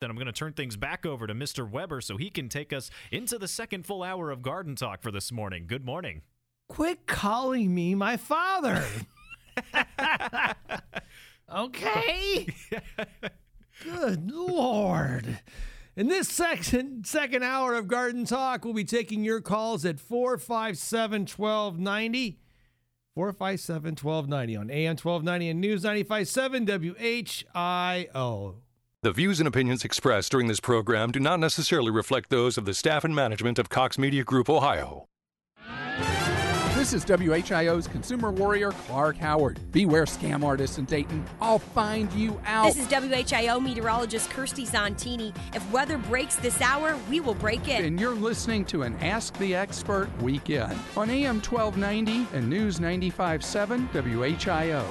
Then I'm going to turn things back over to Mr. Weber so he can take us into the second full hour of Garden Talk for this morning. Good morning. Quit calling me my father. Okay. Good Lord. In this second hour of Garden Talk, we'll be taking your calls at 457-1290. 457-1290 on AM 1290 and News 95.7 WHIO. The views and opinions expressed during this program do not necessarily reflect those of the staff and management of Cox Media Group, Ohio. This is WHIO's consumer warrior, Clark Howard. Beware scam artists in Dayton. I'll find you out. This is WHIO meteorologist Kirsty Santini. If weather breaks this hour, we will break it. And you're listening to an Ask the Expert Weekend on AM 1290 and News 95.7 WHIO.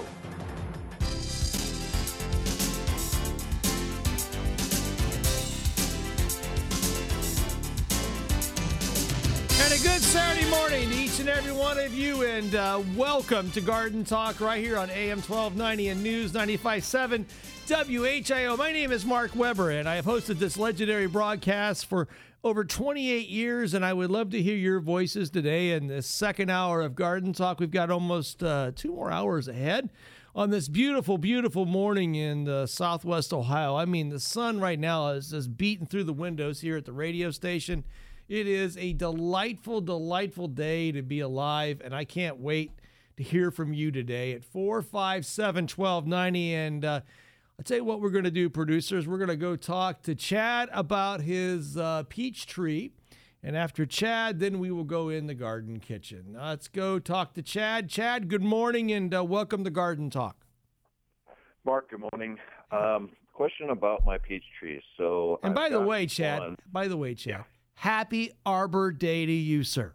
Good Saturday morning to each and every one of you, and welcome to Garden Talk right here on AM 1290 and News 95.7 WHIO. My name is Mark Weber, and I have hosted this legendary broadcast for over 28 years, and I would love to hear your voices today in this second hour of Garden Talk. We've got almost 2 more hours ahead on this beautiful, beautiful morning in southwest Ohio. I mean, the sun right now is just beating through the windows here at the radio station. It is a delightful, delightful day to be alive, and I can't wait to hear from you today at 457-1290. And I'll tell you what we're going to do, producers. We're going to go talk to Chad about his peach tree. And after Chad, then we will go in the garden kitchen. Let's go talk to Chad. Chad, good morning, and welcome to Garden Talk. Mark, good morning. Question about my peach tree. So, and by the way, Chad. Happy Arbor Day to you, sir.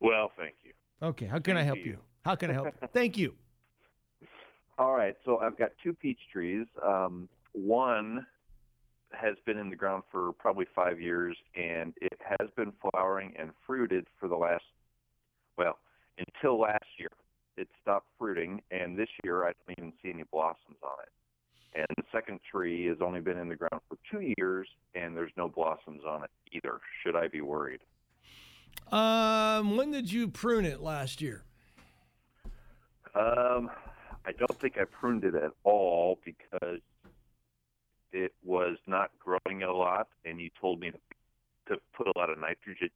Well, thank you. Okay, How can I help you? Thank you. All right, so I've got 2 peach trees. One has been in the ground for probably 5 years, and it has been flowering and fruited for the until last year. It stopped fruiting, and this year I don't even see any blossoms on it. And the second tree has only been in the ground for 2 years, and there's no blossoms on it either. Should I be worried? When did you prune it last year? I don't think I pruned it at all because it was not growing a lot, and you told me to put a lot of nitrogen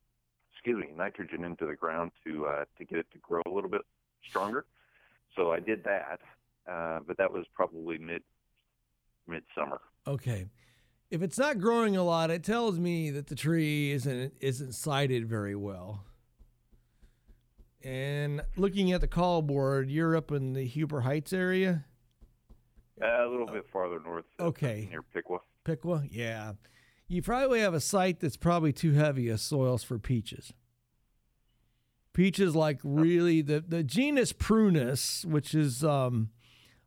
into the ground to get it to grow a little bit stronger. So I did that, but that was probably midsummer. Okay. If it's not growing a lot, it tells me that the tree isn't sighted very well. And looking at the call board, you're up in the Huber Heights area? A little bit farther north. Okay. Near Piqua. Piqua, yeah. You probably have a site that's probably too heavy of soils for peaches. Peaches, like, really, the genus Prunus, which is...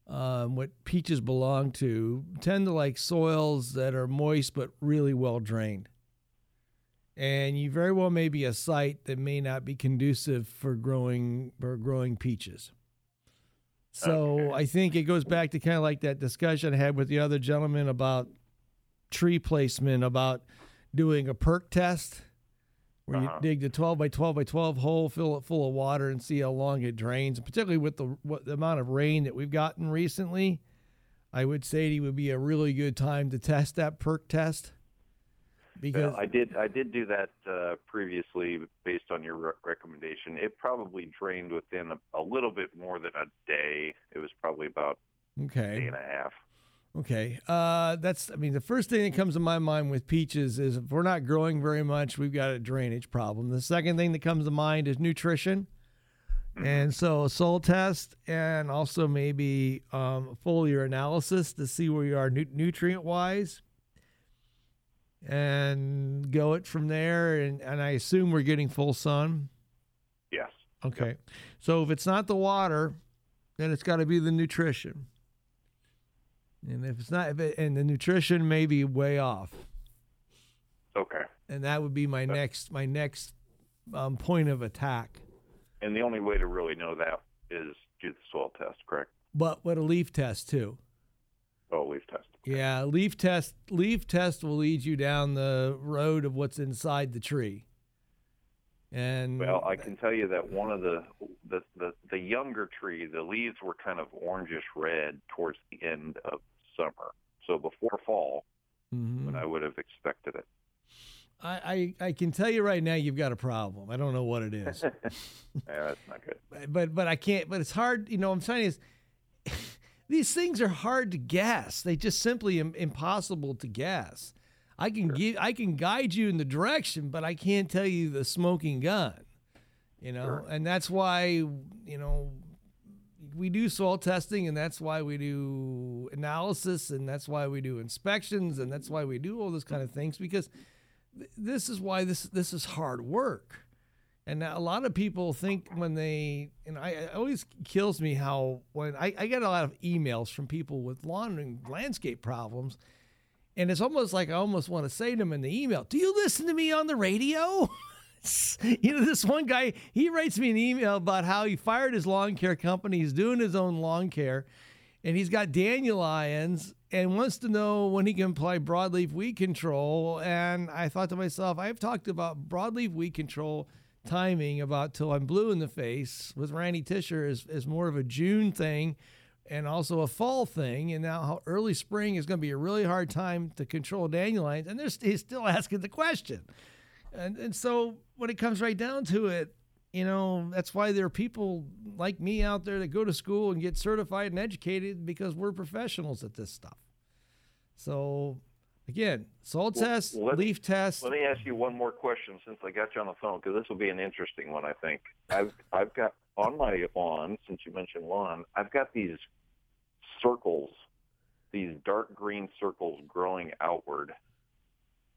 what peaches belong to, tend to like soils that are moist but really well drained. And you very well may be a site that may not be conducive for growing peaches. So okay. I think it goes back to kind of like that discussion I had with the other gentleman about tree placement, about doing a PERC test where you dig the 12 by 12 by 12 hole, fill it full of water, and see how long it drains. Particularly with the amount of rain that we've gotten recently, I would say it would be a really good time to test that PERC test. Because I did do that previously based on your recommendation. It probably drained within a little bit more than a day. It was probably about a day and a half. Okay, the first thing that comes to my mind with peaches is if we're not growing very much, we've got a drainage problem. The second thing that comes to mind is nutrition. And so a soil test and also maybe foliar analysis to see where you are nutrient-wise. And go it from there, and I assume we're getting full sun? Yes. Okay, yep. So if it's not the water, then it's got to be the nutrition. And if it's not, and the nutrition may be way off. Okay. And that would be my next point of attack. And the only way to really know that is do the soil test, correct? But a leaf test too. Oh, leaf test. Okay. Yeah, leaf test. Leaf test will lead you down the road of what's inside the tree. And well, I can tell you that one of the younger tree, the leaves were kind of orangish red towards the end of summer, so before fall, mm-hmm. when I would have expected it. I can tell you right now you've got a problem. I don't know what it is. Yeah, that's not good. But I can't. But it's hard. You know, I'm saying is these things are hard to guess. They just simply impossible to guess. I can I can guide you in the direction, but I can't tell you the smoking gun. You know, sure. And that's why we do soil testing, and that's why we do analysis, and that's why we do inspections, and that's why we do all those kind of things, because this is why this is hard work. And a lot of people think when they, and it always kills me how when I get a lot of emails from people with lawn and landscape problems, and it's almost like I almost want to say to them in the email, do you listen to me on the radio? This one guy, he writes me an email about how he fired his lawn care company. He's doing his own lawn care, and he's got dandelions and wants to know when he can apply broadleaf weed control. And I thought to myself, I've talked about broadleaf weed control timing about till I'm blue in the face with Randy Tischer is more of a June thing and also a fall thing. And now how early spring is going to be a really hard time to control dandelions. And he's still asking the question. And so when it comes right down to it, that's why there are people like me out there that go to school and get certified and educated, because we're professionals at this stuff. So again, soil test, leaf test. Let me ask you one more question since I got you on the phone, because this will be an interesting one, I think. I've got on my lawn, since you mentioned lawn, I've got these circles, these dark green circles growing outward.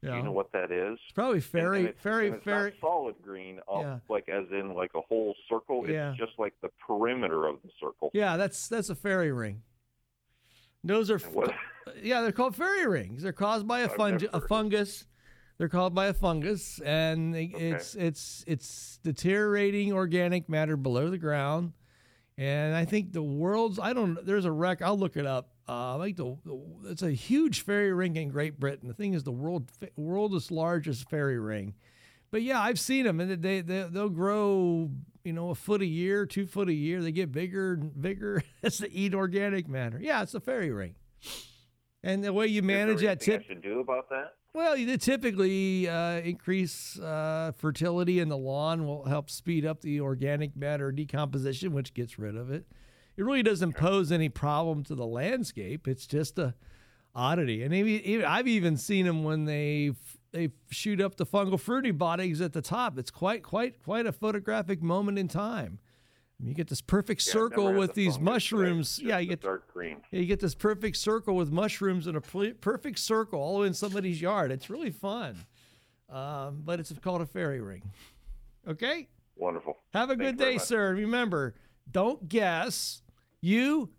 Yeah. Do you know what that is? It's probably very not solid green, yeah. Like as in like a whole circle. Yeah. It's just like the perimeter of the circle. Yeah, that's a fairy ring. Those are they're called fairy rings. They're caused by a fungus. They're called by a fungus, and it's deteriorating organic matter below the ground. And I think the world's there's a wreck. I'll look it up. It's a huge fairy ring in Great Britain. The thing is the world's largest fairy ring. But yeah, I've seen them, and they'll grow, 1 foot a year, 2 foot a year. They get bigger and bigger as they eat organic matter. Yeah, it's a fairy ring. And the way you manage that tip. What should do about that? Well, you typically increase fertility in the lawn will help speed up the organic matter decomposition, which gets rid of it. It really doesn't pose any problem to the landscape. It's just a oddity. And I've even seen them when they shoot up the fungal fruiting bodies at the top. It's quite a photographic moment in time. I mean, you get this perfect circle with these mushrooms. Yeah, you get dark green. Yeah, you get this perfect circle with mushrooms and a perfect circle all in somebody's yard. It's really fun, but it's called a fairy ring. Okay. Wonderful. Have a good day, sir. Remember, don't guess. You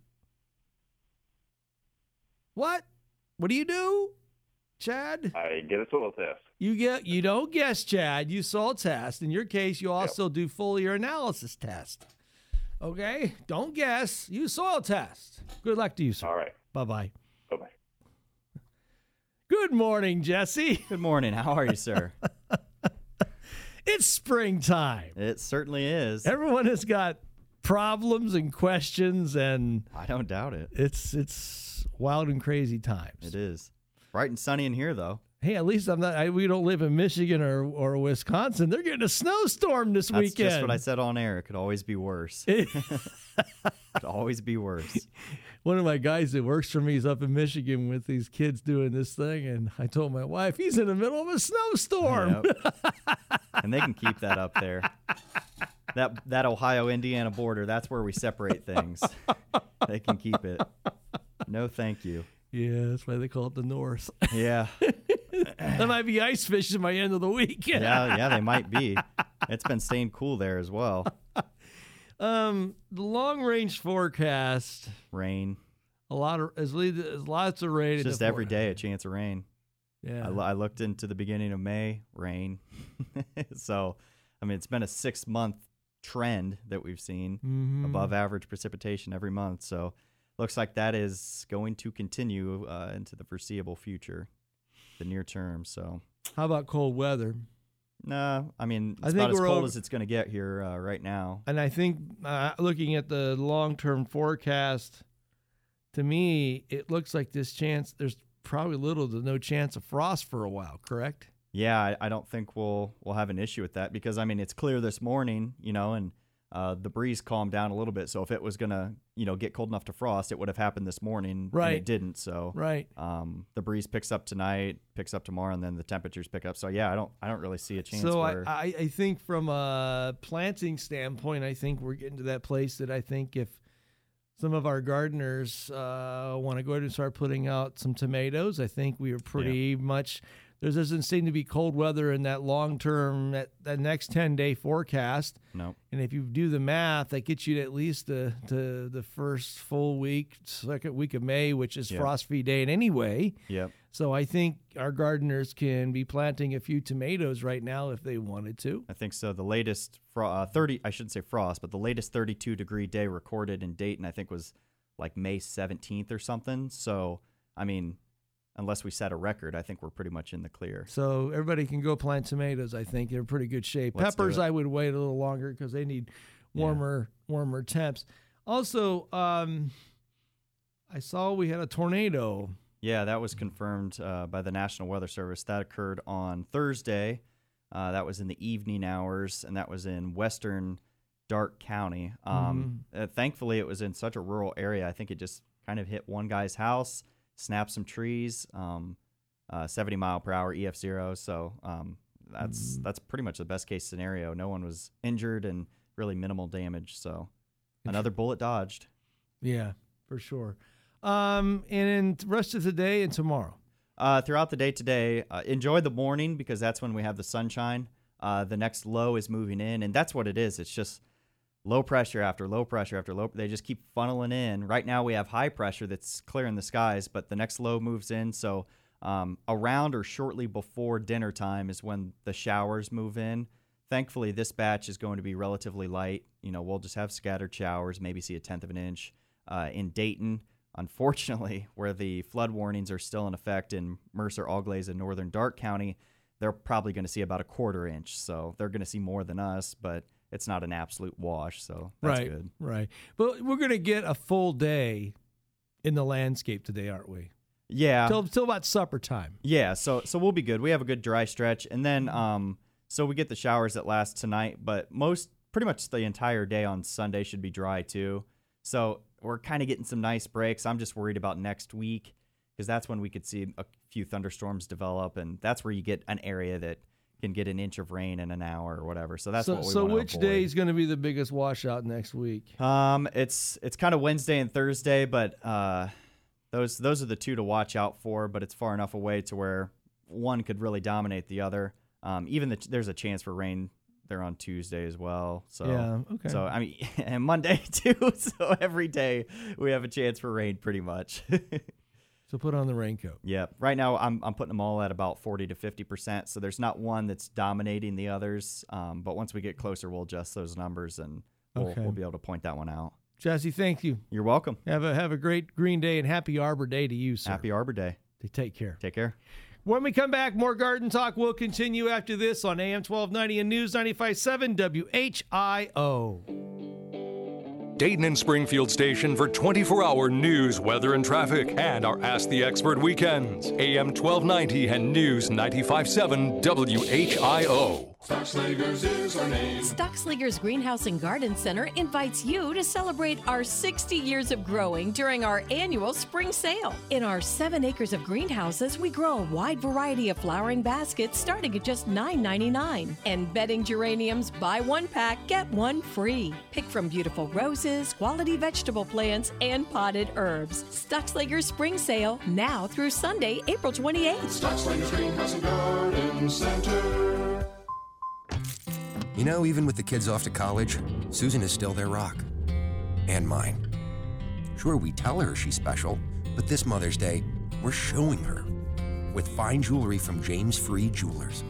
what? What do? Chad? I get a soil test. You don't guess, Chad. You soil test. In your case, you also do foliar analysis test. Okay? Don't guess. You soil test. Good luck to you, sir. All right. Bye-bye. Bye-bye. Good morning, Jesse. Good morning. How are you, sir? It's springtime. It certainly is. Everyone has got problems and questions, and I don't doubt it. It's wild and crazy times. It is bright and sunny in here, though. Hey, at least we don't live in Michigan or Wisconsin. They're getting a snowstorm this weekend. That's just what I said on air. It could always be worse. It could always be worse. One of my guys that works for me is up in Michigan with these kids doing this thing, and I told my wife he's in the middle of a snowstorm. Yep. And they can keep that up there. That Ohio-Indiana border, that's where we separate things. They can keep it. No, thank you. Yeah, that's why they call it the North. Yeah. They might be ice fishing by the end of the week. Yeah, they might be. It's been staying cool there as well. The long-range forecast. Rain. Lots of rain. It's just every day a chance of rain. Yeah. I looked into the beginning of May, rain. So, I mean, it's been a 6-month trend that we've seen above average precipitation every month. So looks like that is going to continue into the foreseeable future, the near term. So, how about cold weather? No, I mean, it's about as cold as it's going to get here right now. And I think looking at the long-term forecast, to me, it looks like this chance, there's probably little to no chance of frost for a while, correct? Yeah, I don't think we'll have an issue with that because, I mean, it's clear this morning, you know, and the breeze calmed down a little bit. So if it was going to, you know, get cold enough to frost, it would have happened this morning. Right. And it didn't. So right. The breeze picks up tonight, picks up tomorrow, and then the temperatures pick up. So, yeah, I don't really see a chance. So where... I think from a planting standpoint, I think we're getting to that place that I think if some of our gardeners want to go ahead and start putting out some tomatoes, I think we are pretty much there doesn't seem to be cold weather in that long-term, that next 10-day forecast. No. And if you do the math, that gets you to at least the first full week, second week of May, which is frost-free day in any way. Yep. So I think our gardeners can be planting a few tomatoes right now if they wanted to. I think so. The latest 32-degree day recorded in Dayton, I think, was like May 17th or something. So, I mean... unless we set a record, I think we're pretty much in the clear. So everybody can go plant tomatoes, I think. They're in pretty good shape. Let's Peppers, I would wait a little longer because they need warmer temps. Also, I saw we had a tornado. Yeah, that was confirmed by the National Weather Service. That occurred on Thursday. That was in the evening hours, and that was in western Dark County. Thankfully, it was in such a rural area. I think it just kind of hit one guy's house. Snap some trees, 70 mile per hour EF0. So that's pretty much the best case scenario. No one was injured and really minimal damage. So another bullet dodged. Yeah, for sure. And in the rest of the day and tomorrow? Throughout the day today, enjoy the morning because that's when we have the sunshine. The next low is moving in, and that's what it is. It's just low pressure after low pressure after low. They just keep funneling in. Right now we have high pressure that's clearing the skies, but the next low moves in. So around or shortly before dinner time is when the showers move in. Thankfully, this batch is going to be relatively light. You know, we'll just have scattered showers, maybe see a tenth of an inch. In Dayton, unfortunately, where the flood warnings are still in effect in Mercer, Auglaize, and northern Dark County, they're probably going to see about a quarter inch. So they're going to see more than us, but it's not an absolute wash, so that's good. Right. But we're going to get a full day in the landscape today, aren't we? Yeah. Till about supper time. Yeah, so we'll be good. We have a good dry stretch. And then so we get the showers that last tonight, but pretty much the entire day on Sunday should be dry too. So we're kind of getting some nice breaks. I'm just worried about next week because that's when we could see a few thunderstorms develop, and that's where you get an area that can get an inch of rain in an hour or whatever. So that's what we want to avoid. So which day is going to be the biggest washout next week? It's kind of Wednesday and Thursday, but those are the two to watch out for, but it's far enough away to where one could really dominate the other. There's a chance for rain there on Tuesday as well. So yeah, okay. So I mean, and Monday too. So every day we have a chance for rain pretty much. So put on the raincoat. Yeah. Right now I'm putting them all at about 40% to 50%. So there's not one that's dominating the others. But once we get closer, we'll adjust those numbers and we'll be able to point that one out. Jesse, thank you. You're welcome. Have a great green day and happy Arbor Day to you, sir. Happy Arbor Day. Take care. Take care. When we come back, more Garden Talk will continue after this on AM 1290 and News 95.7 WHIO. Dayton and Springfield station for 24-hour news, weather, and traffic, and our Ask the Expert weekends. AM 1290 and News 95.7 WHIO. Stockslagers is our name. Stockslagers Greenhouse and Garden Center invites you to celebrate our 60 years of growing during our annual spring sale. In our 7 acres of greenhouses, we grow a wide variety of flowering baskets starting at just $9.99. And bedding geraniums, buy one pack, get one free. Pick from beautiful roses, quality vegetable plants, and potted herbs. Stockslagers Spring Sale now through Sunday, April 28th. Stockslagers Greenhouse and Garden Center. You know, even with the kids off to college, Susan is still their rock. And mine. Sure, we tell her she's special, but this Mother's Day, we're showing her with fine jewelry from James Free Jewelers.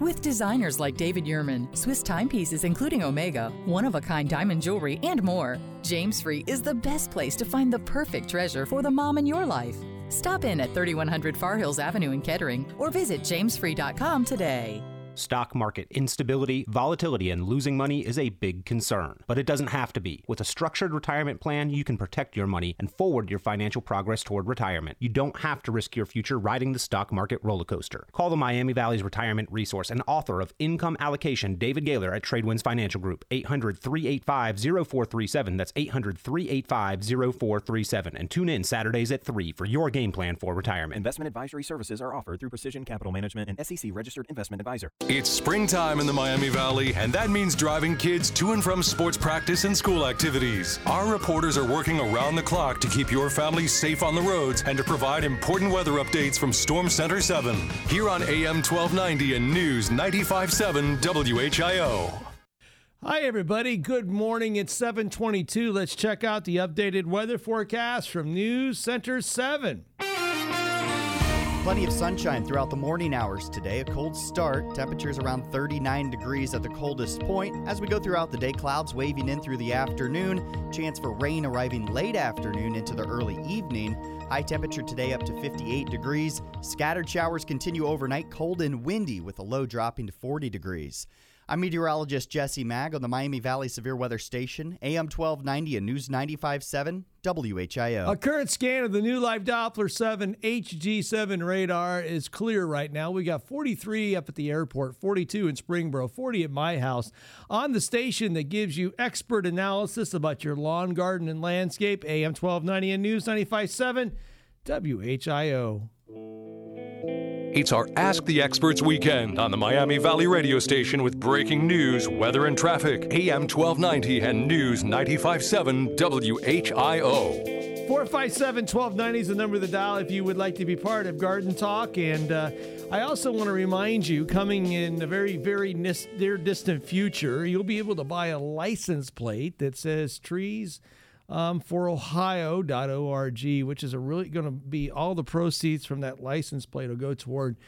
With designers like David Yurman, Swiss timepieces including Omega, one-of-a-kind diamond jewelry, and more, James Free is the best place to find the perfect treasure for the mom in your life. Stop in at 3100 Far Hills Avenue in Kettering or visit jamesfree.com today. Stock market instability, volatility, and losing money is a big concern. But it doesn't have to be. With a structured retirement plan, you can protect your money and forward your financial progress toward retirement. You don't have to risk your future riding the stock market roller coaster. Call the Miami Valley's retirement resource and author of Income Allocation, David Gaylor at Tradewinds Financial Group. 800-385-0437. That's 800-385-0437. And tune in Saturdays at 3 for your game plan for retirement. Investment advisory services are offered through Precision Capital Management and SEC-registered investment advisor. It's springtime in the Miami Valley, and that means driving kids to and from sports practice and school activities. Our reporters are working around the clock to keep your family safe on the roads and to provide important weather updates from Storm Center 7. Here on AM 1290 and News 95.7 WHIO. Hi, everybody. Good morning. It's 7:22. Let's check out the updated weather forecast from News Center 7. Plenty of sunshine throughout the morning hours today. A cold start. Temperatures around 39 degrees at the coldest point. As we go throughout the day, clouds waving in through the afternoon. Chance for rain arriving late afternoon into the early evening. High temperature today up to 58 degrees. Scattered showers continue overnight. Cold and windy with a low dropping to 40 degrees. I'm meteorologist Jesse Mag on the Miami Valley Severe Weather Station, AM 1290 and News 95.7 WHIO. A current scan of the new live Doppler 7 HG7 radar is clear right now. We got 43 up at the airport, 42 in Springboro, 40 at my house. On the station that gives you expert analysis about your lawn, garden, and landscape, AM 1290 and News 95.7 WHIO. It's our Ask the Experts weekend on the Miami Valley radio station with breaking news, weather, and traffic. AM 1290 and News 95.7 WHIO. 457-1290 is the number of the dial if you would like to be part of Garden Talk. And I also want to remind you, coming in a very, very near distant future, you'll be able to buy a license plate that says Trees for Ohio.org, which is going to be all the proceeds from that license plate will go toward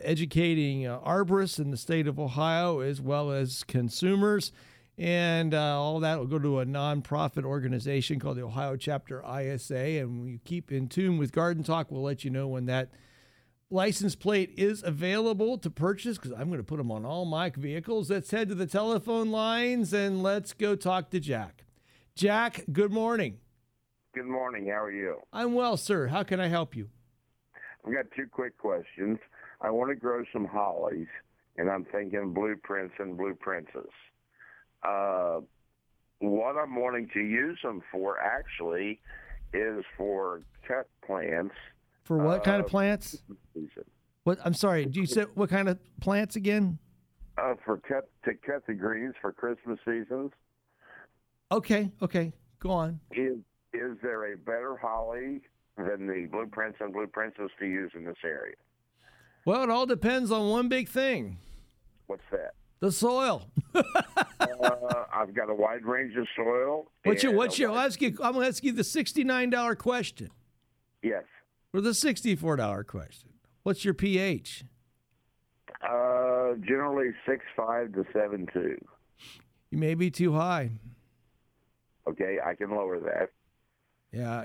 educating arborists in the state of Ohio as well as consumers. And all that will go to a nonprofit organization called the Ohio Chapter ISA. And when you keep in tune with Garden Talk, we'll let you know when that license plate is available to purchase, because I'm going to put them on all my vehicles. Let's head to the telephone lines and let's go talk to Jack. Jack, good morning. Good morning. How are you? I'm well, sir. How can I help you? I've got two quick questions. I want to grow some hollies, and I'm thinking blue prince and blue princess. What I'm wanting to use them for, actually, is for cut plants. For what kind of plants? What? I'm sorry. Did you say what kind of plants again? To cut the greens for Christmas seasons. Okay, go on. Is there a better holly than the blue prince and blue princess to use in this area? Well, it all depends on one big thing. What's that? The soil. I've got a wide range of soil. I'm going to ask you the $69 question. Yes. Or the $64 question. What's your pH? Generally 6.5 to 7.2. You may be too high. Okay, I can lower that. Yeah,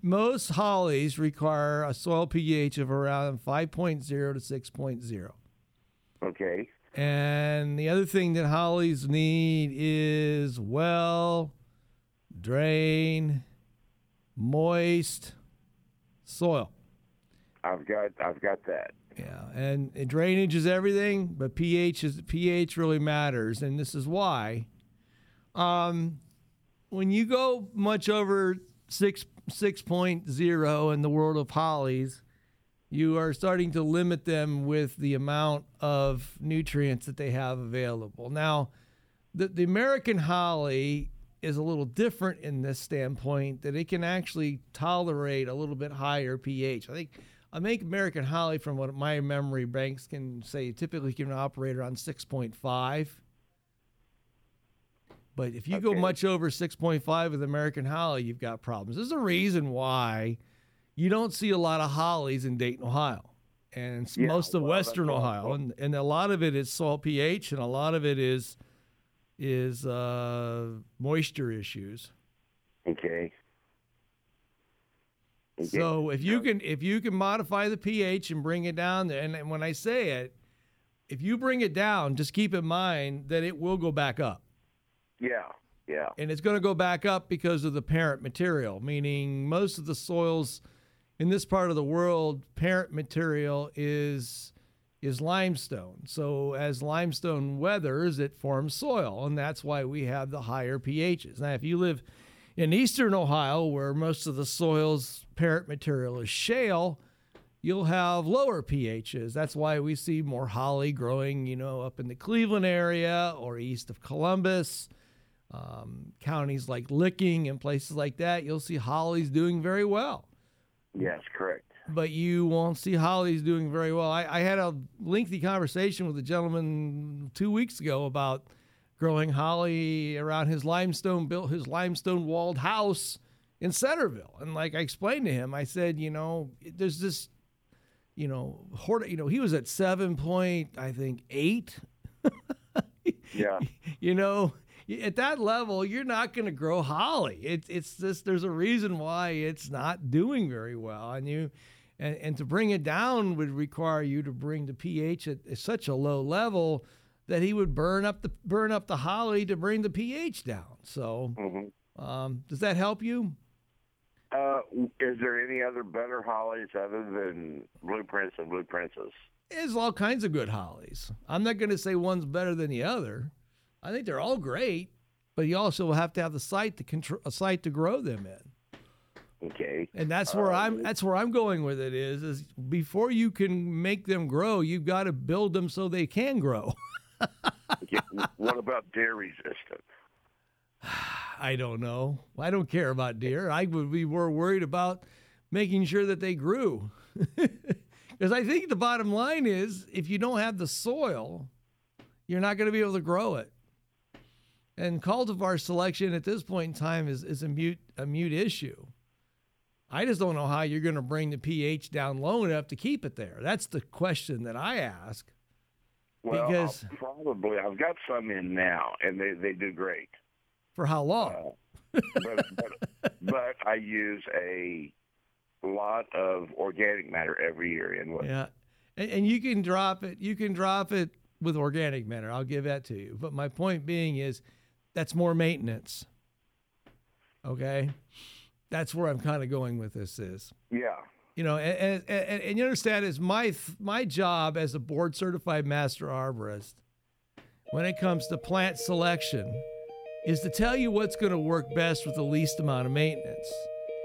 most hollies require a soil pH of around 5.0 to 6.0. Okay. And the other thing that hollies need is well, drain, moist soil. I've got that. Yeah, and drainage is everything, but pH really matters, and this is why. When you go much over 6.0 in the world of hollies, you are starting to limit them with the amount of nutrients that they have available. Now, the American holly is a little different in this standpoint that it can actually tolerate a little bit higher pH. I think American holly, from what my memory banks can say, typically can operate around 6.5. But if you go much over 6.5 with American holly, you've got problems. There's a reason why you don't see a lot of hollies in Dayton, Ohio. and most of western Ohio, and a lot of it is salt pH, and a lot of it is moisture issues. Okay. So if you can modify the pH and bring it down, and when I say it, if you bring it down, just keep in mind that it will go back up. Yeah. And it's going to go back up because of the parent material, meaning most of the soils in this part of the world, parent material is limestone. So as limestone weathers, it forms soil, and that's why we have the higher pHs. Now, if you live in eastern Ohio, where most of the soil's parent material is shale, you'll have lower pHs. That's why we see more holly growing, up in the Cleveland area or east of Columbus. Counties like Licking and places like that, you'll see hollies doing very well. Yes, correct. But you won't see hollies doing very well. I had a lengthy conversation with a gentleman 2 weeks ago about growing holly around his limestone, built his limestone walled house in Centerville. And like I explained to him, I said, there's this, he was at 7.8. Yeah. At that level, you're not going to grow holly. It's just, there's a reason why it's not doing very well, and to bring it down would require you to bring the pH at such a low level that he would burn up the holly to bring the pH down. So, does that help you? Is there any other better hollies other than Blueprints and Blue Princess? There's all kinds of good hollies. I'm not going to say one's better than the other. I think they're all great, but you also will have to have the site to grow them in. Okay. And that's where I'm going with it is before you can make them grow, you've got to build them so they can grow. Okay. What about deer resistant? I don't know. I don't care about deer. I would be more worried about making sure that they grew. Because I think the bottom line is if you don't have the soil, you're not going to be able to grow it. And cultivar selection at this point in time is a mute issue. I just don't know how you're going to bring the pH down low enough to keep it there. That's the question that I ask. Well, because I've got some in now, and they do great. For how long? But I use a lot of organic matter every year. And you can drop it with organic matter. I'll give that to you. But my point being is that's more maintenance. Okay? That's where I'm kind of going with this is. Yeah. And you understand is my job as a board-certified master arborist when it comes to plant selection is to tell you what's going to work best with the least amount of maintenance.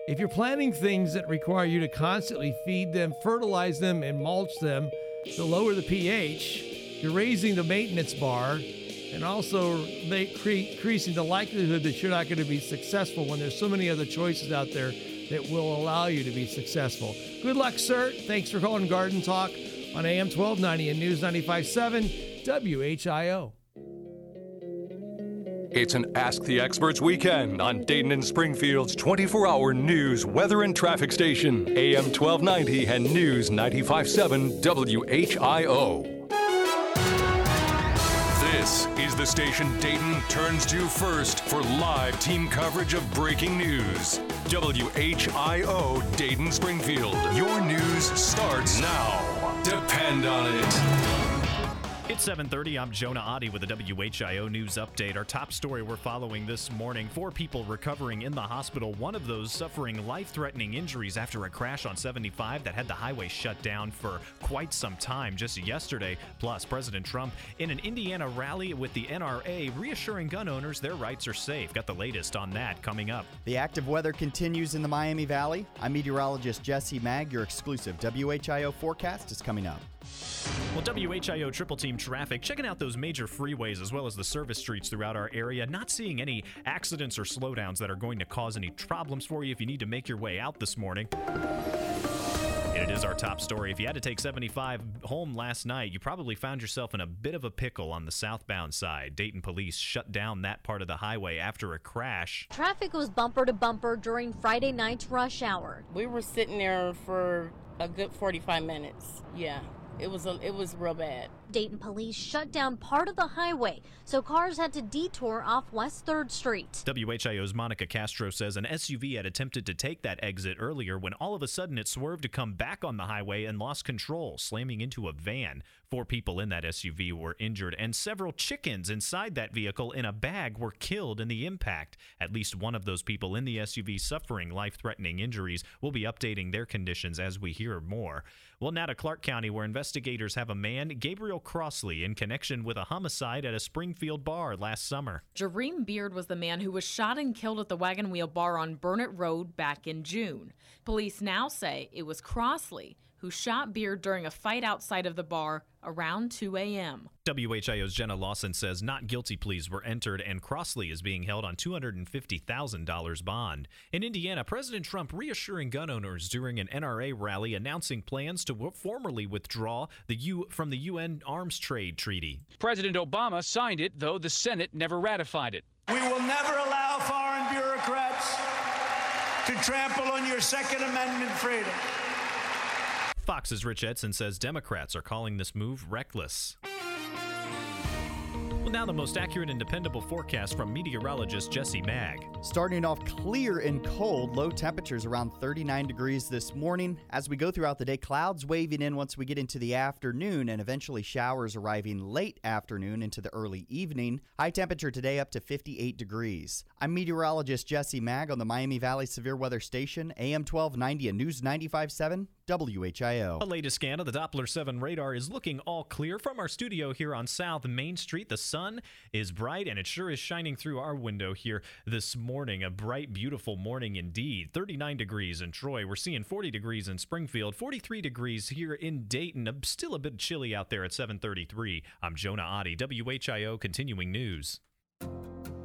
If you're planting things that require you to constantly feed them, fertilize them, and mulch them to lower the pH, you're raising the maintenance bar and also increasing the likelihood that you're not going to be successful when there's so many other choices out there that will allow you to be successful. Good luck, sir. Thanks for calling Garden Talk on AM 1290 and News 95.7 WHIO. It's an Ask the Experts weekend on Dayton and Springfield's 24-hour news, weather, and traffic station, AM 1290 and News 95.7 WHIO. This is the station Dayton turns to first for live team coverage of breaking news. WHIO Dayton Springfield. Your news starts now. Depend on it. It's 7:30. I'm Jonah Adi with the WHIO News Update. Our top story we're following this morning. 4 people recovering in the hospital. One of those suffering life-threatening injuries after a crash on 75 that had the highway shut down for quite some time just yesterday. Plus, President Trump in an Indiana rally with the NRA reassuring gun owners their rights are safe. Got the latest on that coming up. The active weather continues in the Miami Valley. I'm meteorologist Jesse Mag. Your exclusive WHIO forecast is coming up. Well, WHIO Triple Team Traffic, checking out those major freeways as well as the service streets throughout our area. Not seeing any accidents or slowdowns that are going to cause any problems for you if you need to make your way out this morning. And it is our top story. If you had to take 75 home last night, you probably found yourself in a bit of a pickle on the southbound side. Dayton police shut down that part of the highway after a crash. Traffic was bumper to bumper during Friday night's rush hour. We were sitting there for a good 45 minutes. Yeah, it was real bad. Dayton police shut down part of the highway, so cars had to detour off West 3rd Street. WHIO's Monica Castro says an SUV had attempted to take that exit earlier when all of a sudden it swerved to come back on the highway and lost control, slamming into a van. 4 people in that SUV were injured, and several chickens inside that vehicle in a bag were killed in the impact. At least one of those people in the SUV suffering life-threatening injuries. We'll be updating their conditions as we hear more. Well, now to Clark County, where investigators have a man, Gabriel Crossley, in connection with a homicide at a Springfield bar last summer. Jareem Beard was the man who was shot and killed at the Wagon Wheel Bar on Burnett Road back in June. Police now say it was Crossley who shot Beard during a fight outside of the bar around 2 a.m. WHIO's Jenna Lawson says not guilty pleas were entered and Crossley is being held on $250,000 bond. In Indiana, President Trump reassuring gun owners during an NRA rally, announcing plans to formally withdraw from the UN Arms Trade Treaty. President Obama signed it, though the Senate never ratified it. We will never allow foreign bureaucrats to trample on your Second Amendment freedom. Fox's Rich Edson says Democrats are calling this move reckless. Well, now the most accurate and dependable forecast from meteorologist Jesse Mag. Starting off clear and cold, low temperatures around 39 degrees this morning. As we go throughout the day, clouds waving in once we get into the afternoon and eventually showers arriving late afternoon into the early evening. High temperature today up to 58 degrees. I'm meteorologist Jesse Mag on the Miami Valley Severe Weather Station, AM 1290 and News 95.7. WHIO. A latest scan of the Doppler 7 radar is looking all clear from our studio here on South Main Street. The sun is bright, and it sure is shining through our window here this morning. A bright, beautiful morning indeed. 39 degrees in Troy. We're seeing 40 degrees in Springfield. 43 degrees here in Dayton. Still a bit chilly out there at 7:33. I'm Jonah Oddie, WHIO Continuing News.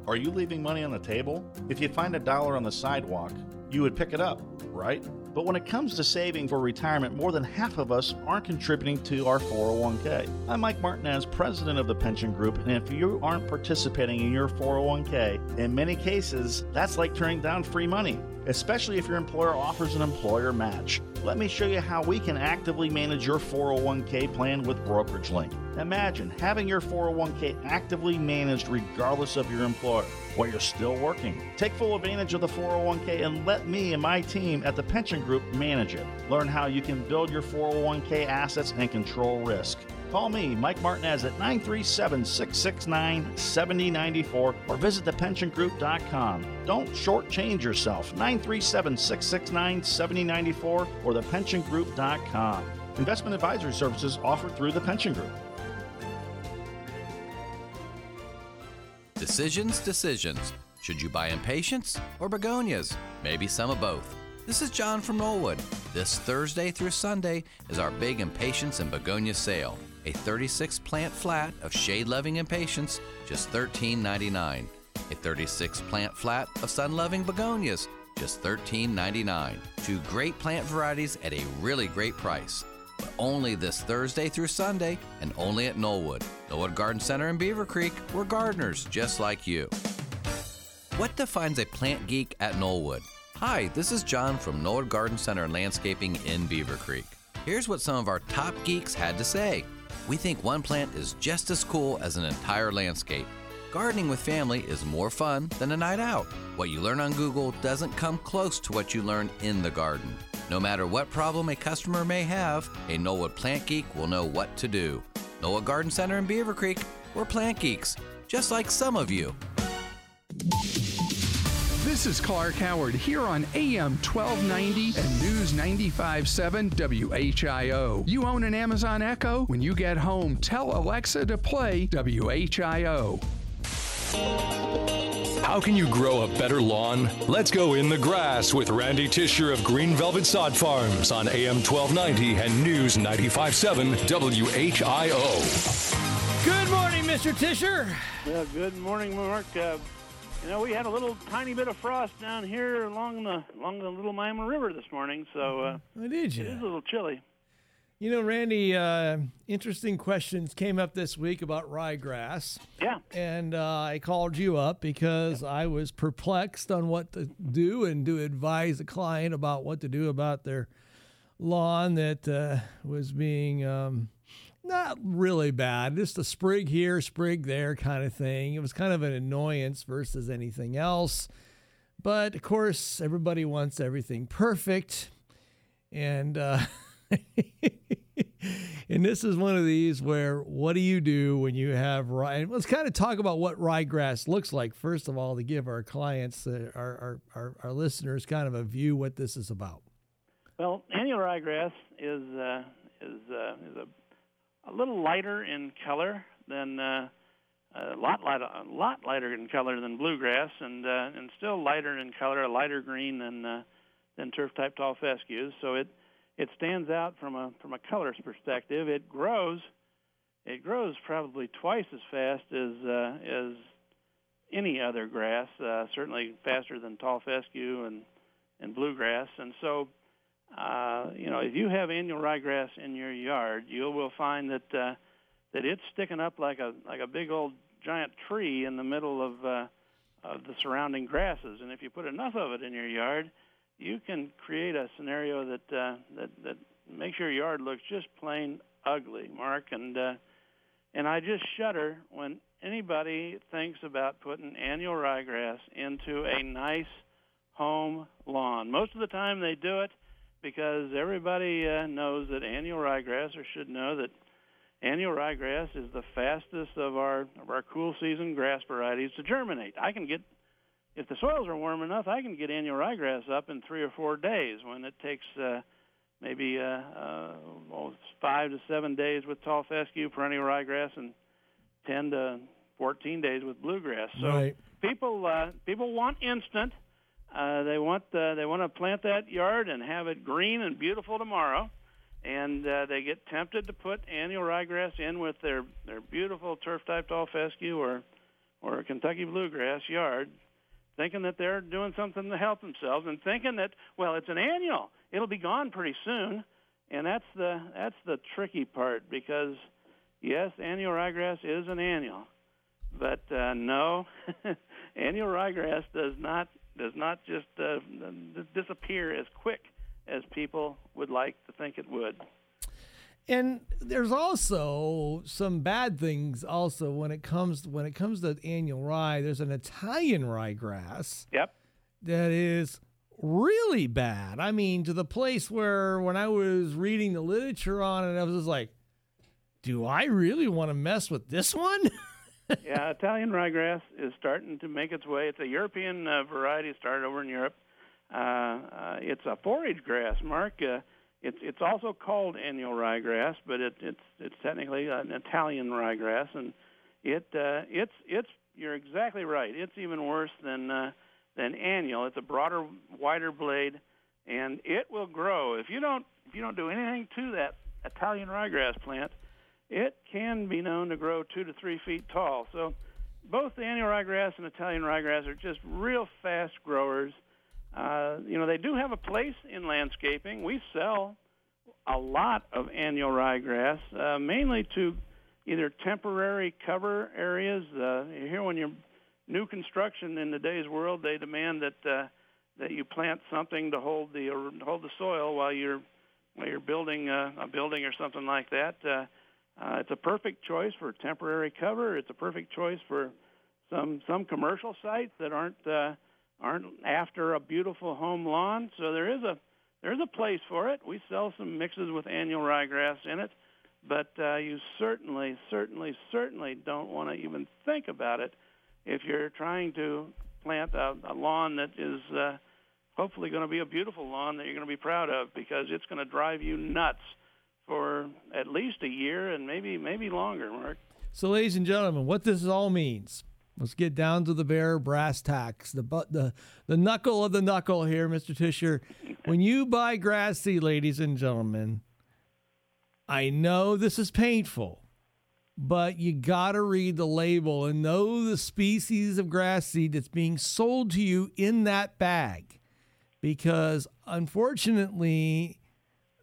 Are you leaving money on the table? If you find $1 on the sidewalk, you would pick it up, right? But when it comes to saving for retirement, more than half of us aren't contributing to our 401k. I'm Mike Martinez, president of the Pension Group, and if you aren't participating in your 401k, in many cases, that's like turning down free money, especially if your employer offers an employer match. Let me show you how we can actively manage your 401k plan with Brokerage Link. Imagine having your 401k actively managed regardless of your employer while you're still working. Take full advantage of the 401k and let me and my team at the Pension Group manage it. Learn how you can build your 401k assets and control risk. Call me, Mike Martinez, at 937-669-7094 or visit thepensiongroup.com. Don't shortchange yourself. 937-669-7094 or thepensiongroup.com. Investment advisory services offered through the Pension Group. Decisions. Should you buy impatiens or begonias? Maybe some of both. This is John from Knollwood. This Thursday through Sunday is our big impatiens and begonia sale. A 36-plant flat of shade-loving impatiens, just $13.99. A 36-plant flat of sun-loving begonias, just $13.99. 2 great plant varieties at a really great price. But only this Thursday through Sunday and only at Knollwood. Knollwood Garden Center in Beaver Creek, we're gardeners just like you. What defines a plant geek at Knollwood? Hi, this is John from Knollwood Garden Center and Landscaping in Beaver Creek. Here's what some of our top geeks had to say. We think one plant is just as cool as an entire landscape. Gardening with family is more fun than a night out. What you learn on Google doesn't come close to what you learn in the garden. No matter what problem a customer may have, a Knollwood plant geek will know what to do. Knollwood Garden Center in Beaver Creek, we're plant geeks, just like some of you. This is Clark Howard here on AM 1290 and News 95.7 WHIO. You own an Amazon Echo? When you get home, tell Alexa to play WHIO. How can you grow a better lawn? Let's go in the grass with Randy Tischer of Green Velvet Sod Farms on AM 1290 and News 95.7 WHIO. Good morning, Mr. Tischer. Well, good morning, Mark. We had a little tiny bit of frost down here along the Little Miami River this morning, so did you? It is a little chilly. You know, Randy, interesting questions came up this week about ryegrass. Yeah. And I called you up because I was perplexed on what to do and to advise a client about what to do about their lawn that was being not really bad, just a sprig here, sprig there kind of thing. It was kind of an annoyance versus anything else. But, of course, everybody wants everything perfect. And and this is one of these where what do you do when you have rye? Let's kind of talk about what ryegrass looks like, first of all, to give our clients, our listeners, kind of a view what this is about. Well, annual ryegrass is a little lighter in color than a lot lighter in color than bluegrass, and still lighter in color, a lighter green than turf type tall fescues. So it stands out from a color's perspective. It grows probably twice as fast as any other grass. Certainly faster than tall fescue and bluegrass. And so, if you have annual ryegrass in your yard, you will find that it's sticking up like a big old giant tree in the middle of the surrounding grasses. And if you put enough of it in your yard, you can create a scenario that makes your yard look just plain ugly, Mark. And I just shudder when anybody thinks about putting annual ryegrass into a nice home lawn. Most of the time they do it because everybody knows that annual ryegrass, or should know that annual ryegrass, is the fastest of our cool season grass varieties to germinate. If the soils are warm enough, I can get annual ryegrass up in 3 or 4 days when it takes maybe 5 to 7 days with tall fescue, perennial ryegrass, and 10 to 14 days with bluegrass. So right. People want instant. They want to plant that yard and have it green and beautiful tomorrow, and they get tempted to put annual ryegrass in with their beautiful turf-type tall fescue or Kentucky bluegrass yard, thinking that they're doing something to help themselves, and thinking that, well, it's an annual, it'll be gone pretty soon. And that's the tricky part, because yes, annual ryegrass is an annual, but no, annual ryegrass does not just disappear as quick as people would like to think it would. And there's also some bad things also when it comes to annual rye. There's an Italian ryegrass. Yep. That is really bad. I mean, to the place where when I was reading the literature on it, I was just like, do I really want to mess with this one? Yeah, Italian ryegrass is starting to make its way. It's a European variety, started over in Europe. It's a forage grass, Mark. It's also called annual ryegrass, but it's technically an Italian ryegrass, and it's you're exactly right. It's even worse than annual. It's a broader, wider blade, and it will grow if you don't do anything to that Italian ryegrass plant. It can be known to grow 2 to 3 feet tall. So both the annual ryegrass and Italian ryegrass are just real fast growers. They do have a place in landscaping. We sell a lot of annual ryegrass, mainly to either temporary cover areas. Here, when you're new construction in today's world, they demand that you plant something to hold the soil while you're building a building or something like that. It's a perfect choice for temporary cover. It's a perfect choice for some commercial sites that aren't after a beautiful home lawn. So there's a place for it. We sell some mixes with annual ryegrass in it, but you certainly don't want to even think about it if you're trying to plant a lawn that is hopefully going to be a beautiful lawn that you're going to be proud of, because it's going to drive you nuts for at least a year and maybe longer, Mark. So, ladies and gentlemen, what this all means. Let's get down to the bare brass tacks, the knuckle of the knuckle here, Mr. Tischer. When you buy grass seed, ladies and gentlemen, I know this is painful, but you got to read the label and know the species of grass seed that's being sold to you in that bag, because unfortunately,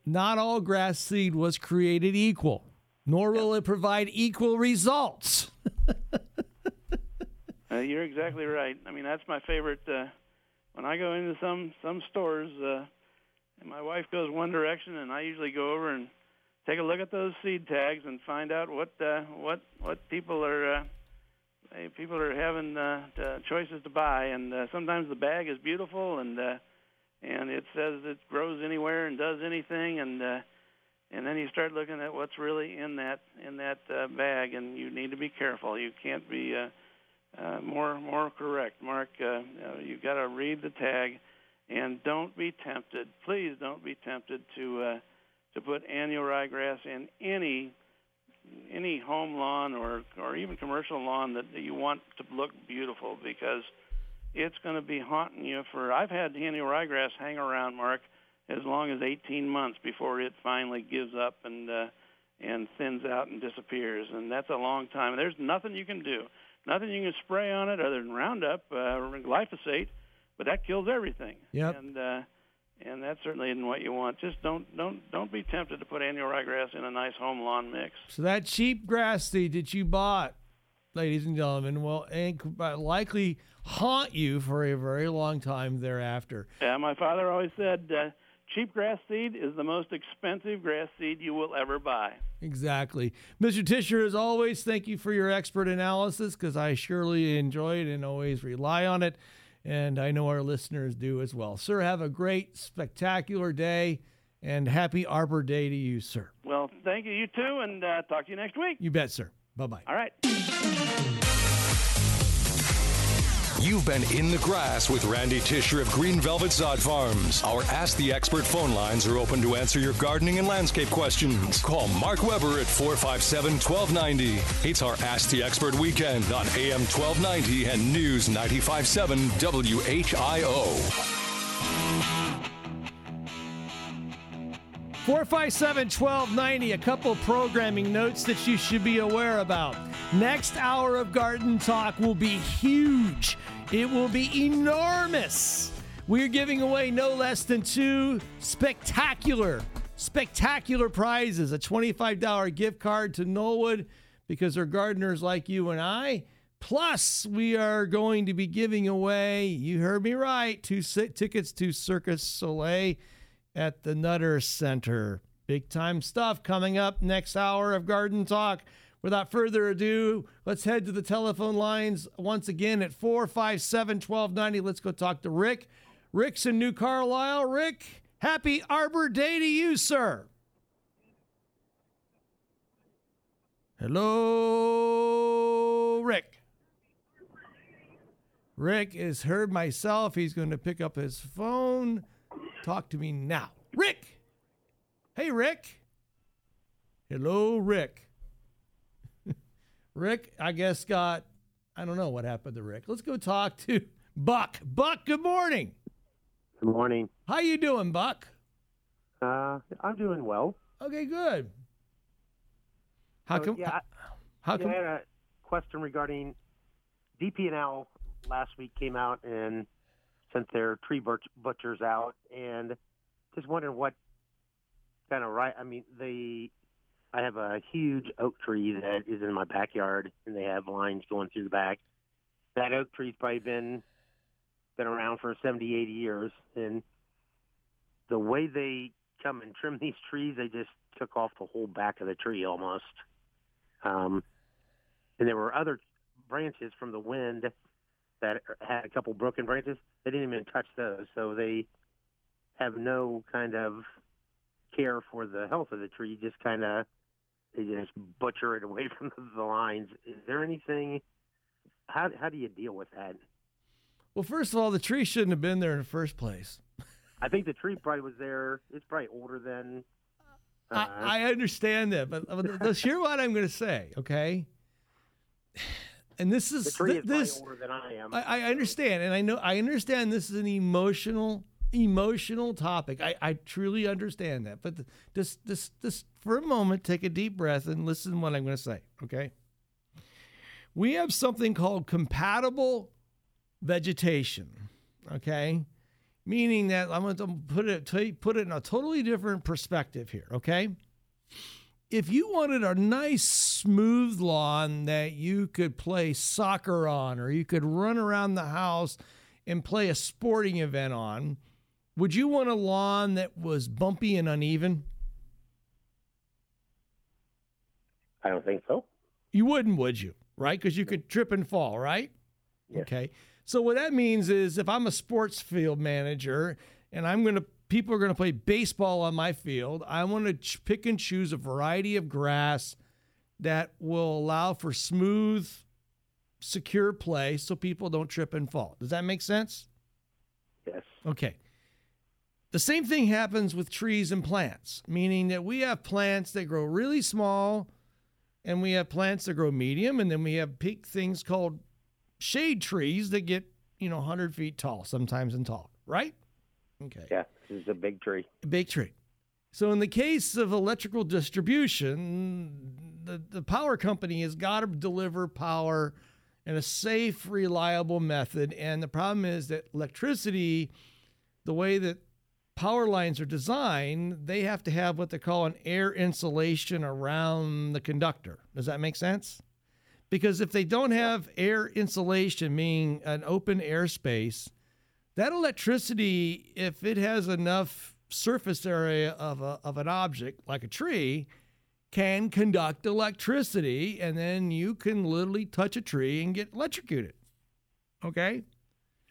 not all grass seed was created equal, nor will it provide equal results. You're exactly right. I mean, that's my favorite. When I go into some stores, And my wife goes one direction, and I usually go over and take a look at those seed tags and find out what people are having choices to buy. And sometimes the bag is beautiful, and it says it grows anywhere and does anything, and then you start looking at what's really in that bag, and you need to be careful. You can't be more correct, Mark. You've got to read the tag, and don't be tempted. Please don't be tempted to put annual ryegrass in any home lawn or even commercial lawn that you want to look beautiful, because it's going to be haunting you for... I've had annual ryegrass hang around, Mark, as long as 18 months before it finally gives up and thins out and disappears, and that's a long time. There's nothing you can do. Nothing you can spray on it other than Roundup or glyphosate, but that kills everything. Yep. And that certainly isn't what you want. Just don't be tempted to put annual ryegrass in a nice home lawn mix. So that cheap grass seed that you bought, ladies and gentlemen, will likely haunt you for a very long time thereafter. Yeah, my father always said, cheap grass seed is the most expensive grass seed you will ever buy. Exactly. Mr. Tischer, as always, thank you for your expert analysis, because I surely enjoy it and always rely on it. And I know our listeners do as well. Sir, have a great, spectacular day, and happy Arbor Day to you, sir. Well, thank you. You too, and talk to you next week. You bet, sir. Bye-bye. All right. You've been In the Grass with Randy Tischer of Green Velvet Sod Farms. Our Ask the Expert phone lines are open to answer your gardening and landscape questions. Call Mark Weber at 457-1290. It's our Ask the Expert weekend on AM 1290 and News 95.7 WHIO. 457-1290, a couple programming notes that you should be aware about. Next hour of Garden Talk will be huge. It will be enormous. We're giving away no less than two spectacular prizes. A $25 gift card to Knollwood, because they're gardeners like you and I. Plus, we are going to be giving away, you heard me right, two tickets to Cirque du Soleil at the Nutter Center. Big time stuff coming up next hour of Garden Talk. Without further ado, let's head to the telephone lines once again at 457-1290. Let's go talk to Rick. Rick's in New Carlisle. Rick, happy Arbor Day to you, sir. Hello, Rick. Rick has heard myself. He's going to pick up his phone. Talk to me now. Rick! Hey, Rick. Hello, Rick. Rick, I guess, I don't know what happened to Rick. Let's go talk to Buck. Buck, good morning. Good morning. How you doing, Buck? I'm doing well. Okay, good. How come? I had a question regarding DP&L last week came out and sent their tree butchers out, and just wondering what kind of I have a huge oak tree that is in my backyard, and they have lines going through the back. That oak tree's probably been around for 70, 80 years, and the way they come and trim these trees, they just took off the whole back of the tree almost. And there were other branches from the wind that had a couple broken branches. They didn't even touch those, so they have no kind of care for the health of the tree, just kind of they just butcher it away from the lines. Is there anything, how do you deal with that? Well, first of all, the tree shouldn't have been there in the first place. I think the tree probably was there. It's probably older than... I understand that, but let's hear what I'm going to say, okay? And this is the tree is this, older than I am. I understand, and I understand this is an emotional topic. I truly understand that. But just for a moment, take a deep breath and listen to what I'm going to say. Okay. We have something called compatible vegetation. Okay, meaning that I'm going to put it in a totally different perspective here. Okay. If you wanted a nice, smooth lawn that you could play soccer on, or you could run around the house and play a sporting event on, Would you want a lawn that was bumpy and uneven? I don't think so. You wouldn't, would you? Right? Because you could trip and fall, right? Yeah. Okay. So what that means is if I'm a sports field manager and people are going to play baseball on my field, I want to pick and choose a variety of grass that will allow for smooth, secure play so people don't trip and fall. Does that make sense? Yes. Okay. The same thing happens with trees and plants, meaning that we have plants that grow really small and we have plants that grow medium, and then we have big things called shade trees that get, 100 feet tall sometimes and taller, right? Okay. Yeah, this is a big tree. A big tree. So in the case of electrical distribution, the power company has got to deliver power in a safe, reliable method. And the problem is that electricity, the way that power lines are designed, they have to have what they call an air insulation around the conductor. Does that make sense? Because if they don't have air insulation, meaning an open airspace, that electricity, if it has enough surface area of an object like a tree, can conduct electricity, and then you can literally touch a tree and get electrocuted. Okay?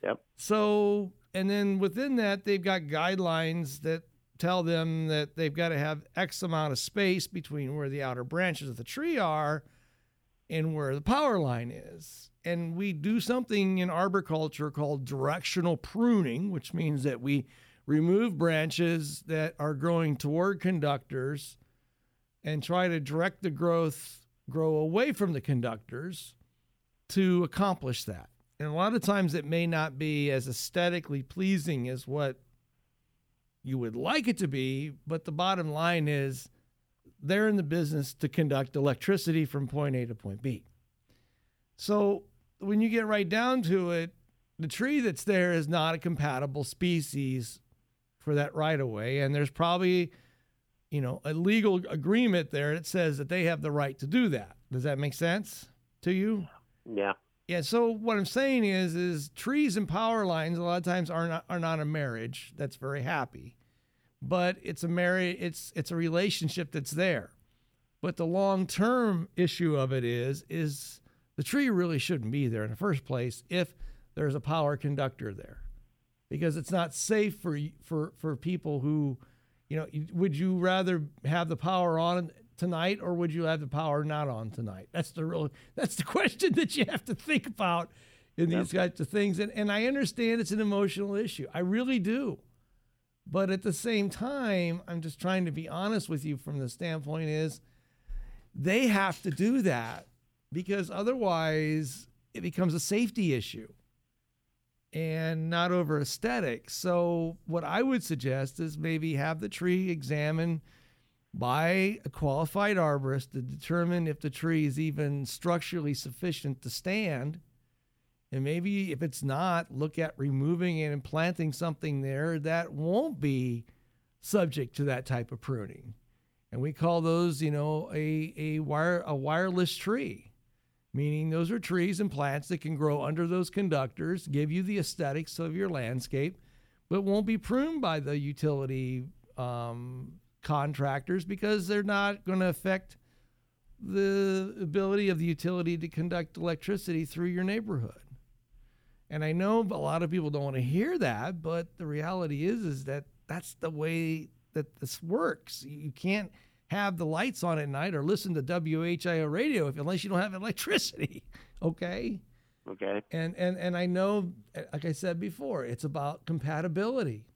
Yep. So, and then within that, they've got guidelines that tell them that they've got to have X amount of space between where the outer branches of the tree are and where the power line is. And we do something in arboriculture called directional pruning, which means that we remove branches that are growing toward conductors and try to direct the grow away from the conductors to accomplish that. And a lot of times it may not be as aesthetically pleasing as what you would like it to be, but the bottom line is they're in the business to conduct electricity from point A to point B. So when you get right down to it, the tree that's there is not a compatible species for that right-of-way, and there's probably a legal agreement there that says that they have the right to do that. Does that make sense to you? Yeah. Yeah. So what I'm saying is trees and power lines a lot of times are not a marriage that's very happy, but it's a marriage. It's a relationship that's there. But the long-term issue of it is the tree really shouldn't be there in the first place if there's a power conductor there, because it's not safe for people who. Would you rather have the power on tonight, or would you have the power not on tonight? That's the question that you have to think about in these types of things. And I understand it's an emotional issue. I really do. But at the same time, I'm just trying to be honest with you from the standpoint is they have to do that, because otherwise it becomes a safety issue and not over aesthetics. So what I would suggest is maybe have the tree examined by a qualified arborist to determine if the tree is even structurally sufficient to stand. And maybe if it's not, look at removing it and planting something there that won't be subject to that type of pruning. And we call those, a wireless tree. Meaning those are trees and plants that can grow under those conductors, give you the aesthetics of your landscape, but won't be pruned by the utility contractors because they're not going to affect the ability of the utility to conduct electricity through your neighborhood. And I know a lot of people don't want to hear that, but the reality is that that's the way that this works. You can't have the lights on at night or listen to WHIO radio unless you don't have electricity. Okay? Okay. And I know, like I said before, it's about compatibility.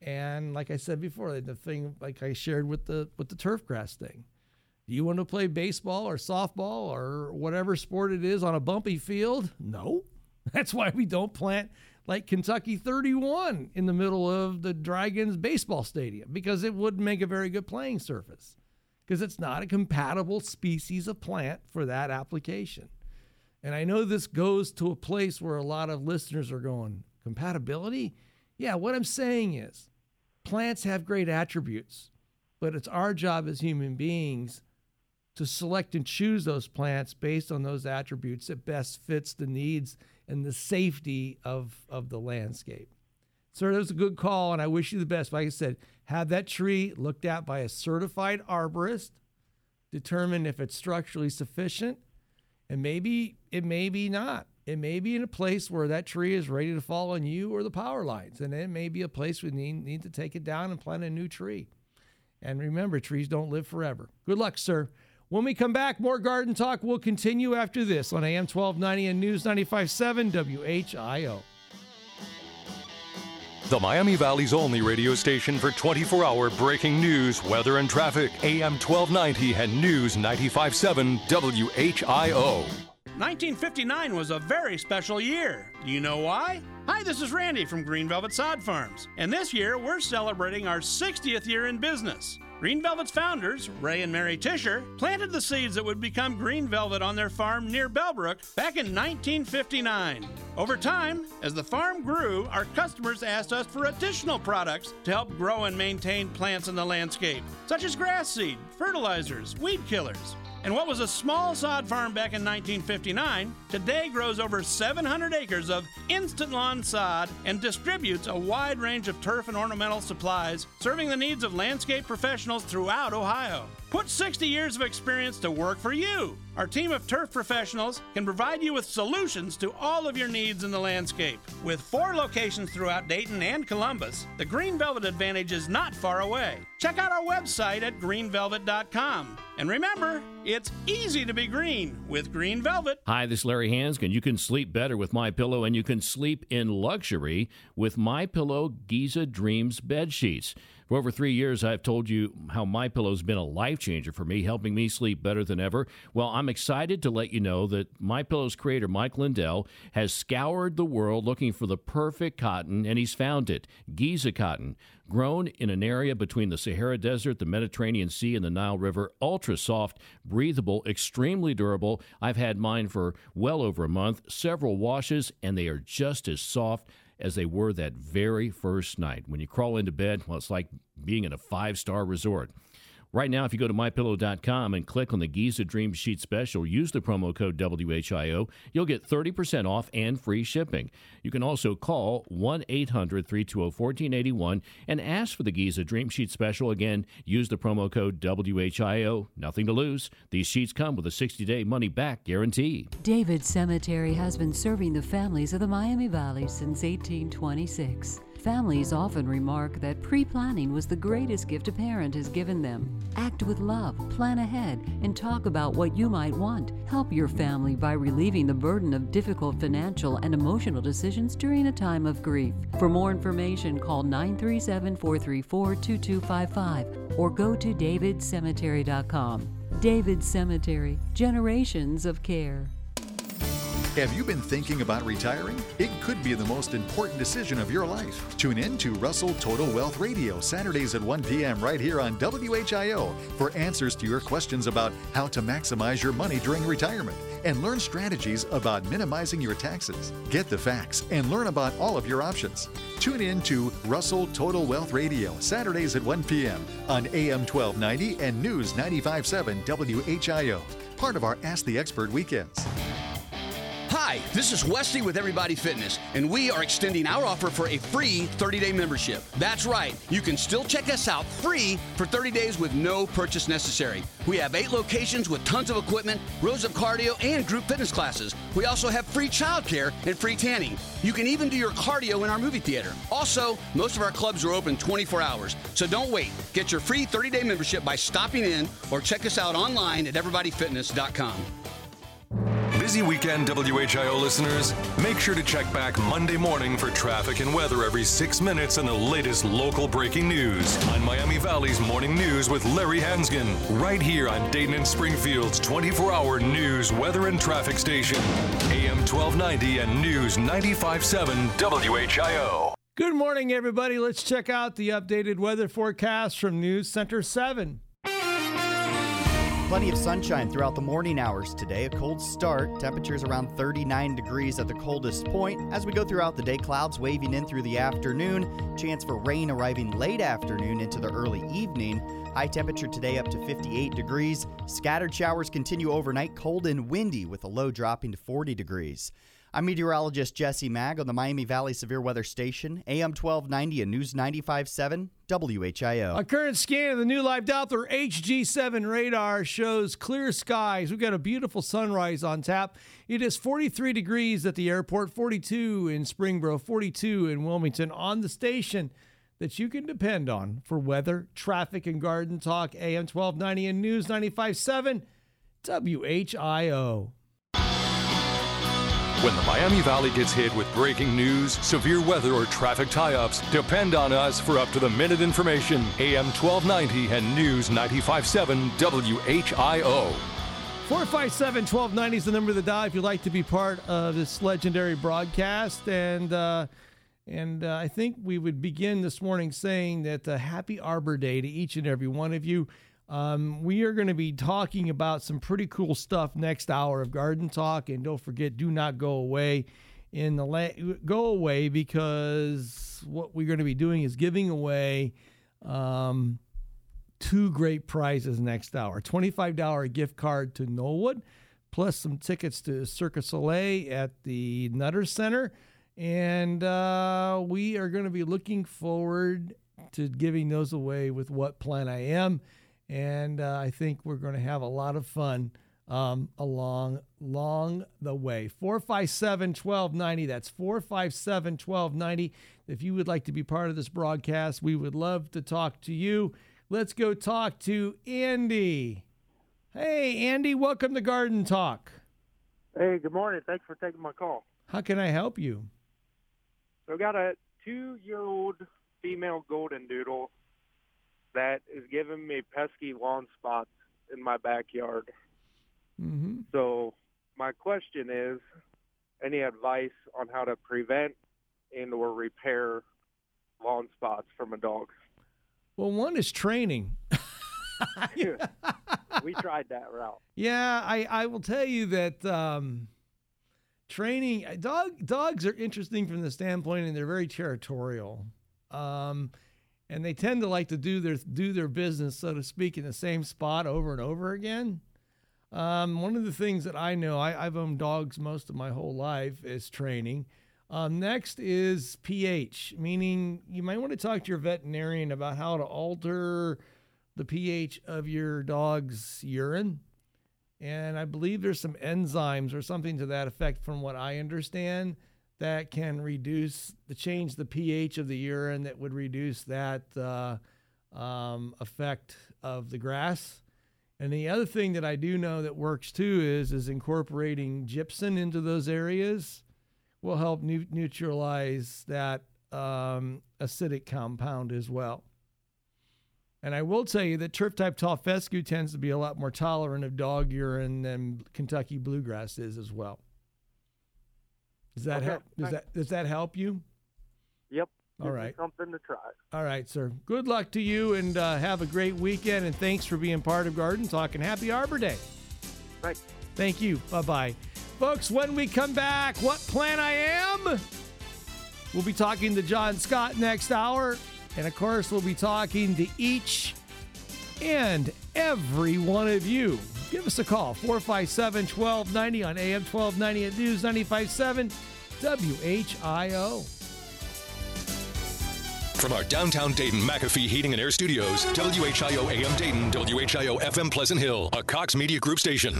And like I said before, the thing like I shared with the turf grass thing. Do you want to play baseball or softball or whatever sport it is on a bumpy field? No. That's why we don't plant like Kentucky 31 in the middle of the Dragons baseball stadium, because it wouldn't make a very good playing surface, because it's not a compatible species of plant for that application. And I know this goes to a place where a lot of listeners are going, compatibility? Yeah, what I'm saying is plants have great attributes, but it's our job as human beings to select and choose those plants based on those attributes that best fits the needs and the safety of the landscape. Sir, that was a good call, and I wish you the best. Like I said, have that tree looked at by a certified arborist, determine if it's structurally sufficient, and maybe it may be not. It may be in a place where that tree is ready to fall on you or the power lines, and it may be a place we need to take it down and plant a new tree. And remember, trees don't live forever. Good luck, sir. When we come back, more Garden Talk will continue after this on AM 1290 and News 95.7 WHIO. The Miami Valley's only radio station for 24-hour breaking news, weather, and traffic. AM 1290 and News 95.7 WHIO. 1959 was a very special year. Do you know why? Hi, this is Randy from Green Velvet Sod Farms, and this year we're celebrating our 60th year in business. Green Velvet's founders, Ray and Mary Tischer, planted the seeds that would become Green Velvet on their farm near Bellbrook back in 1959. Over time, as the farm grew, our customers asked us for additional products to help grow and maintain plants in the landscape, such as grass seed, fertilizers, weed killers. And what was a small sod farm back in 1959, today grows over 700 acres of instant lawn sod and distributes a wide range of turf and ornamental supplies, serving the needs of landscape professionals throughout Ohio. Put 60 years of experience to work for you. Our team of turf professionals can provide you with solutions to all of your needs in the landscape. With 4 locations throughout Dayton and Columbus, the Green Velvet Advantage is not far away. Check out our website at greenvelvet.com. And remember, it's easy to be green with Green Velvet. Hi, this is Larry Hanskin. You can sleep better with MyPillow, and you can sleep in luxury with MyPillow Giza Dreams bed sheets. For over 3 years, I've told you how MyPillow's been a life changer for me, helping me sleep better than ever. Well, I'm excited to let you know that MyPillow's creator, Mike Lindell, has scoured the world looking for the perfect cotton, and he's found it, Giza cotton. Grown in an area between the Sahara Desert, the Mediterranean Sea, and the Nile River, ultra soft, breathable, extremely durable. I've had mine for well over a month, several washes, and they are just as soft as they were that very first night. When you crawl into bed, well, it's like being in a 5-star resort. Right now, if you go to MyPillow.com and click on the Giza Dream Sheet Special, use the promo code WHIO, you'll get 30% off and free shipping. You can also call 1-800-320-1481 and ask for the Giza Dream Sheet Special. Again, use the promo code WHIO. Nothing to lose. These sheets come with a 60-day money-back guarantee. David Cemetery has been serving the families of the Miami Valley since 1826. Families often remark that pre-planning was the greatest gift a parent has given them. Act with love, plan ahead, and talk about what you might want. Help your family by relieving the burden of difficult financial and emotional decisions during a time of grief. For more information, call 937-434-2255 or go to davidcemetery.com. David Cemetery, generations of care. Have you been thinking about retiring? It could be the most important decision of your life. Tune in to Russell Total Wealth Radio Saturdays at 1 p.m. right here on WHIO for answers to your questions about how to maximize your money during retirement and learn strategies about minimizing your taxes. Get the facts and learn about all of your options. Tune in to Russell Total Wealth Radio Saturdays at 1 p.m. on AM 1290 and News 95.7 WHIO, part of our Ask the Expert weekends. Hi, this is Wesley with Everybody Fitness, and we are extending our offer for a free 30-day membership. That's right. You can still check us out free for 30 days with no purchase necessary. We have 8 locations with tons of equipment, rows of cardio, and group fitness classes. We also have free childcare and free tanning. You can even do your cardio in our movie theater. Also, most of our clubs are open 24 hours, so don't wait. Get your free 30-day membership by stopping in or check us out online at everybodyfitness.com. Busy weekend, WHIO listeners. Make sure to check back Monday morning for traffic and weather every 6 minutes and the latest local breaking news on Miami Valley's Morning News with Larry Hanskin, right here on Dayton and Springfield's 24-hour news, weather, and traffic station, AM 1290 and News 95.7 WHIO. Good morning, everybody. Let's check out the updated weather forecast from News Center 7. Plenty of sunshine throughout the morning hours today. A cold start. Temperatures around 39 degrees at the coldest point. As we go throughout the day, clouds waving in through the afternoon. Chance for rain arriving late afternoon into the early evening. High temperature today up to 58 degrees. Scattered showers continue overnight. Cold and windy with a low dropping to 40 degrees. I'm meteorologist Jesse Mag on the Miami Valley Severe Weather Station, AM 1290 and News 95.7, WHIO. A current scan of the new live Doppler HG7 radar shows clear skies. We've got a beautiful sunrise on tap. It is 43 degrees at the airport, 42 in Springboro, 42 in Wilmington, on the station that you can depend on for weather, traffic, and garden talk, AM 1290 and News 95.7, WHIO. When the Miami Valley gets hit with breaking news, severe weather, or traffic tie-ups, depend on us for up-to-the-minute information. AM 1290 and News 95.7 WHIO. 457-1290 is the number to dial if you'd like to be part of this legendary broadcast. And I think we would begin this morning saying that happy Arbor Day to each and every one of you. We are going to be talking about some pretty cool stuff next hour of Garden Talk. And don't forget, do not go away because what we're going to be doing is giving away two great prizes next hour. $25 gift card to Knollwood, plus some tickets to Cirque du Soleil at the Nutter Center. And we are going to be looking forward to giving those away with What Plan I Am. And I think we're going to have a lot of fun along the way. 457-1290. That's 457-1290. If you would like to be part of this broadcast, we would love to talk to you. Let's go talk to Andy. Hey, Andy, welcome to Garden Talk. Hey, good morning. Thanks for taking my call. How can I help you? So I got a 2-year-old female golden doodle that is giving me pesky lawn spots in my backyard. Mm-hmm. So my question is, any advice on how to prevent and or repair lawn spots from a dog? Well, one is training. We tried that route. Yeah, I will tell you that training – dogs are interesting from the standpoint, and they're very territorial. And they tend to like to do their business, so to speak, in the same spot over and over again. One of the things that I know, I've owned dogs most of my whole life, is training. Next is pH, meaning you might want to talk to your veterinarian about how to alter the pH of your dog's urine. And I believe there's some enzymes or something to that effect, from what I understand, that can change the pH of the urine, that would reduce that effect of the grass. And the other thing that I do know that works too is incorporating gypsum into those areas will help neutralize that acidic compound as well. And I will tell you that turf type tall fescue tends to be a lot more tolerant of dog urine than Kentucky bluegrass is as well. Does that help? Does that help you? Yep. All right. Something to try. All right, sir. Good luck to you, and have a great weekend. And thanks for being part of Garden Talk. And happy Arbor Day. Right. Thank you. Bye bye, folks. When we come back, What Plan I Am. We'll be talking to John Scott next hour, and of course, we'll be talking to each and every one of you. Give us a call, 457-1290 on AM 1290 at News 95.7 WHIO. From our downtown Dayton McAfee Heating and Air Studios, WHIO AM Dayton, WHIO FM Pleasant Hill, a Cox Media Group station.